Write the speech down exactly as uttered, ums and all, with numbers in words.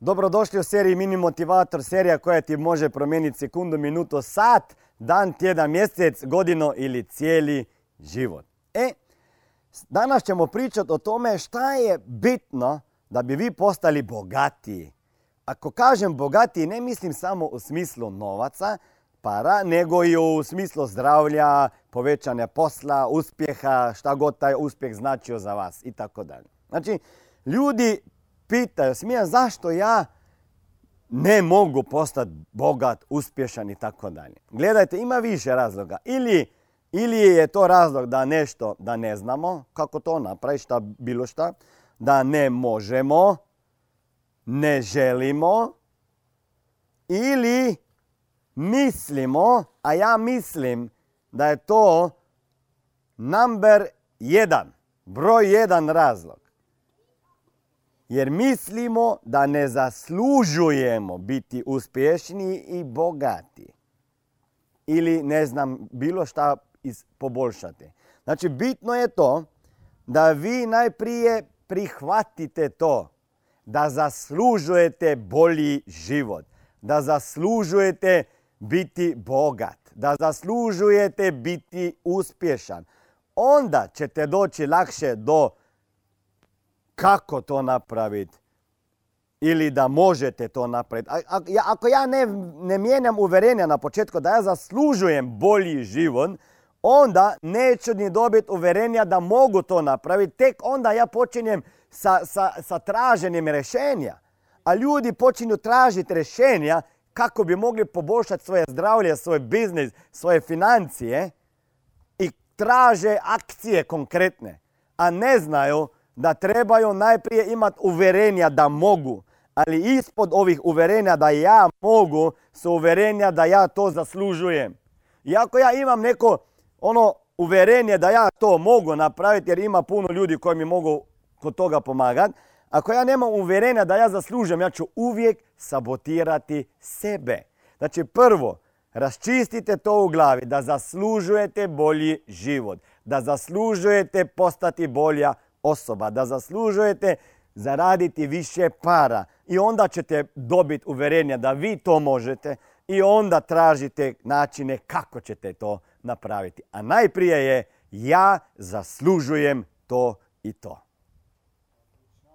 Dobrodošli u seriji Mini Motivator, serija koja ti može promijeniti sekundu, minuto, sat, dan, tjedan, mjesec, godinu ili cijeli život. E, danas ćemo pričati o tome šta je bitno da bi vi postali bogatiji. Ako kažem bogatiji, ne mislim samo u smislu novaca, para, nego i u smislu zdravlja, povećanja posla, uspjeha, šta god taj uspjeh značio za vas i tako dalje. Znači, ljudi pitaju smija zašto ja ne mogu postati bogat, uspješan i tako dalje. Gledajte, ima više razloga. Ili, ili je to razlog da nešto da ne znamo, kako to napravi, šta bilo šta, da ne možemo, ne želimo ili mislimo, a ja mislim da je to number jedan, broj jedan razlog. Jer mislimo da ne zaslužujemo biti uspješni i bogati. Ili ne znam bilo šta poboljšati. Znači, bitno je to da vi najprije prihvatite to da zaslužujete bolji život, da zaslužujete biti bogat, da zaslužujete biti uspješan. Onda ćete doći lakše do kako to napraviti ili da možete to napraviti. Ako ja ne, ne mijenjam uvjerenja na početku da ja zaslužujem bolji život, onda neću ni dobiti uvjerenja da mogu to napraviti. Tek onda ja počinjem sa, sa, sa traženjem rješenja. A ljudi počinju tražiti rješenja kako bi mogli poboljšati svoje zdravlje, svoj biznis, svoje financije i traže akcije konkretne, a ne znaju da trebaju najprije imati uvjerenja da mogu, ali ispod ovih uvjerenja da ja mogu su uvjerenja da ja to zaslužujem. I ako ja imam neko ono uvjerenje da ja to mogu napraviti jer ima puno ljudi koji mi mogu kod toga pomagati, ako ja nemam uvjerenja da ja zaslužujem, ja ću uvijek sabotirati sebe. Znači, prvo, raščistite to u glavi da zaslužujete bolji život, da zaslužujete postati bolja osoba, da zaslužujete zaraditi više para i onda ćete dobiti uvjerenja da vi to možete i onda tražite načine kako ćete to napraviti. A najprije je ja zaslužujem to i to.